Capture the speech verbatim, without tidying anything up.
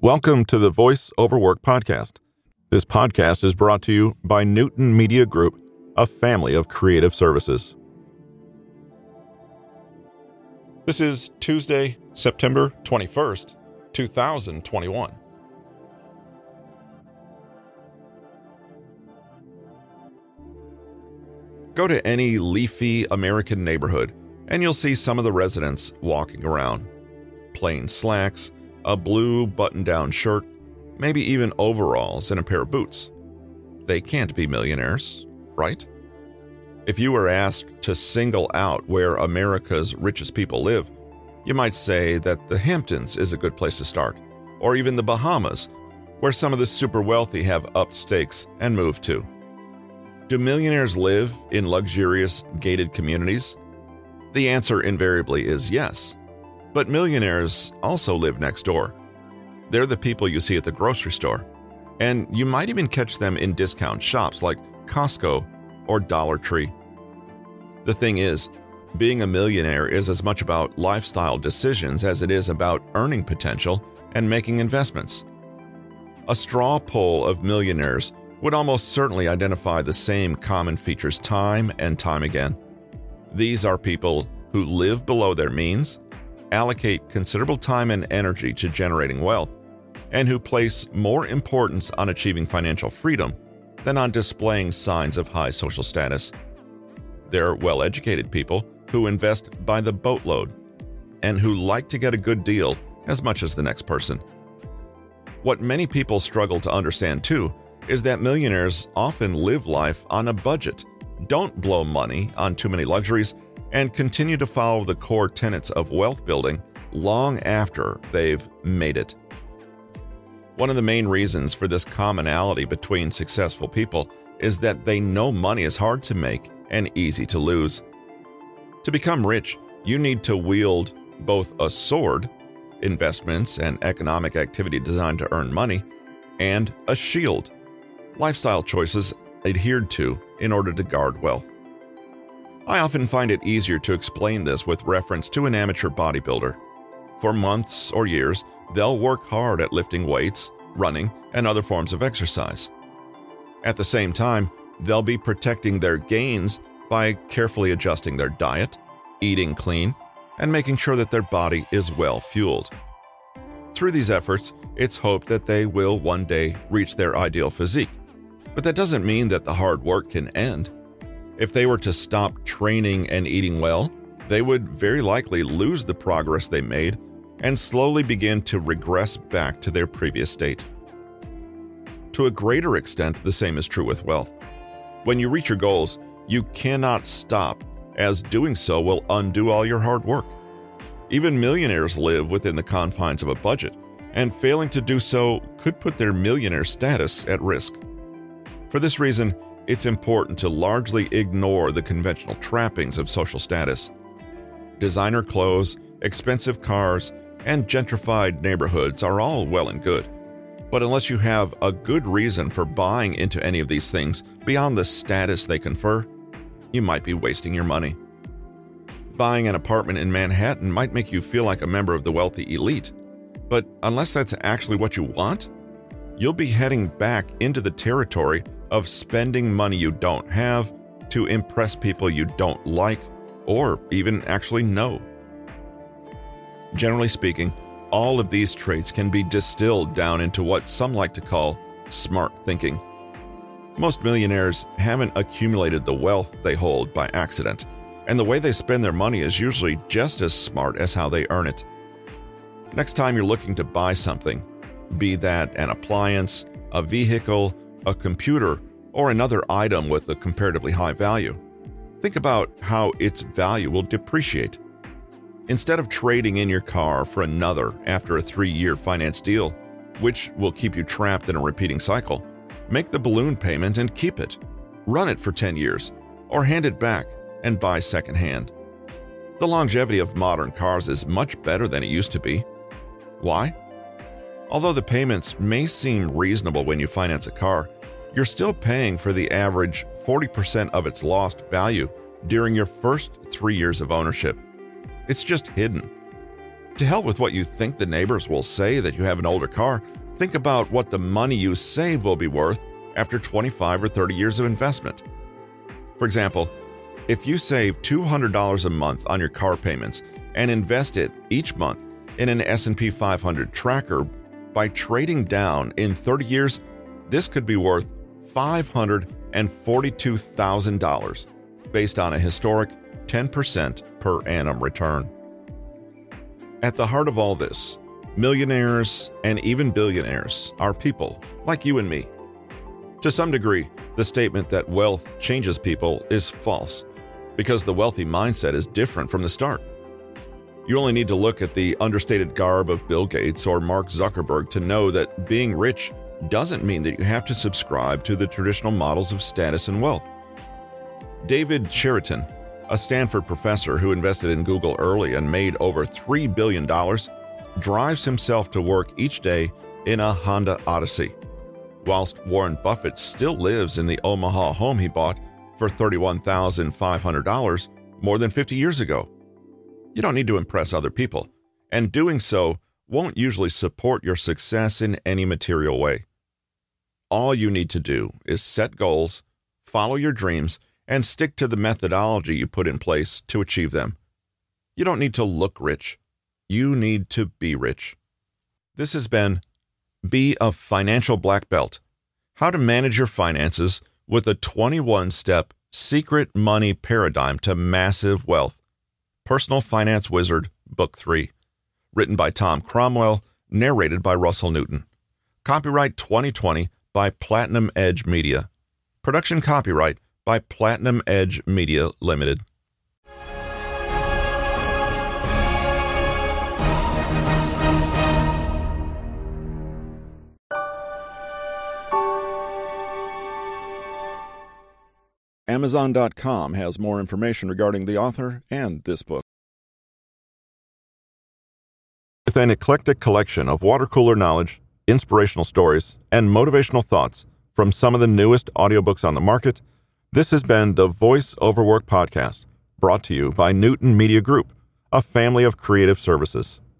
Welcome to the Voice Over Work podcast. This podcast is brought to you by Newton Media Group, a family of creative services. This is Tuesday, September twenty-first, two thousand twenty-one. Go to any leafy American neighborhood, and you'll see some of the residents walking around. Plain slacks, a blue button-down shirt, maybe even overalls and a pair of boots. They can't be millionaires, right? If you were asked to single out where America's richest people live, you might say that the Hamptons is a good place to start, or even the Bahamas, where some of the super wealthy have upped stakes and moved to. Do millionaires live in luxurious gated communities? The answer invariably is yes. But millionaires also live next door. They're the people you see at the grocery store, and you might even catch them in discount shops like Costco or Dollar Tree. The thing is, being a millionaire is as much about lifestyle decisions as it is about earning potential and making investments. A straw poll of millionaires would almost certainly identify the same common features time and time again. These are people who live below their means, allocate considerable time and energy to generating wealth, and who place more importance on achieving financial freedom than on displaying signs of high social status. They're well-educated people who invest by the boatload and who like to get a good deal as much as the next person. What many people struggle to understand, too, is that millionaires often live life on a budget, don't blow money on too many luxuries, and continue to follow the core tenets of wealth building long after they've made it. One of the main reasons for this commonality between successful people is that they know money is hard to make and easy to lose. To become rich, you need to wield both a sword, investments and economic activity designed to earn money, and a shield, lifestyle choices adhered to in order to guard wealth. I often find it easier to explain this with reference to an amateur bodybuilder. For months or years, they'll work hard at lifting weights, running, and other forms of exercise. At the same time, they'll be protecting their gains by carefully adjusting their diet, eating clean, and making sure that their body is well fueled. Through these efforts, it's hoped that they will one day reach their ideal physique, but that doesn't mean that the hard work can end. If they were to stop training and eating well, they would very likely lose the progress they made and slowly begin to regress back to their previous state. To a greater extent, the same is true with wealth. When you reach your goals, you cannot stop, as doing so will undo all your hard work. Even millionaires live within the confines of a budget, and failing to do so could put their millionaire status at risk. For this reason, it's important to largely ignore the conventional trappings of social status. Designer clothes, expensive cars, and gentrified neighborhoods are all well and good. But unless you have a good reason for buying into any of these things beyond the status they confer, you might be wasting your money. Buying an apartment in Manhattan might make you feel like a member of the wealthy elite, but unless that's actually what you want, you'll be heading back into the territory of spending money you don't have to impress people you don't like or even actually know. Generally speaking, all of these traits can be distilled down into what some like to call smart thinking. Most millionaires haven't accumulated the wealth they hold by accident, and the way they spend their money is usually just as smart as how they earn it. Next time you're looking to buy something, be that an appliance, a vehicle, a computer, or another item with a comparatively high value, think about how its value will depreciate. Instead of trading in your car for another after a three-year finance deal, which will keep you trapped in a repeating cycle, make the balloon payment and keep it, run it for ten years, or hand it back and buy secondhand. The longevity of modern cars is much better than it used to be. Why? Although the payments may seem reasonable when you finance a car, you're still paying for the average forty percent of its lost value during your first three years of ownership. It's just hidden. To hell with what you think the neighbors will say that you have an older car, think about what the money you save will be worth after twenty-five or thirty years of investment. For example, if you save two hundred dollars a month on your car payments and invest it each month in an S and P five hundred tracker by trading down in thirty years, this could be worth five hundred forty-two thousand dollars based on a historic ten percent per annum return. At the heart of all this, millionaires and even billionaires are people like you and me. To some degree, the statement that wealth changes people is false because the wealthy mindset is different from the start. You only need to look at the understated garb of Bill Gates or Mark Zuckerberg to know that being rich doesn't mean that you have to subscribe to the traditional models of status and wealth. David Cheriton, a Stanford professor who invested in Google early and made over three billion dollars, drives himself to work each day in a Honda Odyssey, whilst Warren Buffett still lives in the Omaha home he bought for thirty-one thousand five hundred dollars more than fifty years ago. You don't need to impress other people, and doing so won't usually support your success in any material way. All you need to do is set goals, follow your dreams, and stick to the methodology you put in place to achieve them. You don't need to look rich. You need to be rich. This has been Be a Financial Black Belt: How to Manage Your Finances with a twenty-one step Secret Money Paradigm to Massive Wealth. Personal Finance Wizard, Book three. Written by Tom Cromwell, narrated by Russell Newton. Copyright twenty twenty by Platinum Edge Media. Production copyright by Platinum Edge Media Limited. Amazon dot com has more information regarding the author and this book. With an eclectic collection of water cooler knowledge, inspirational stories, and motivational thoughts from some of the newest audiobooks on the market, this has been the Voice Over Work podcast, brought to you by Newton Media Group, a family of creative services.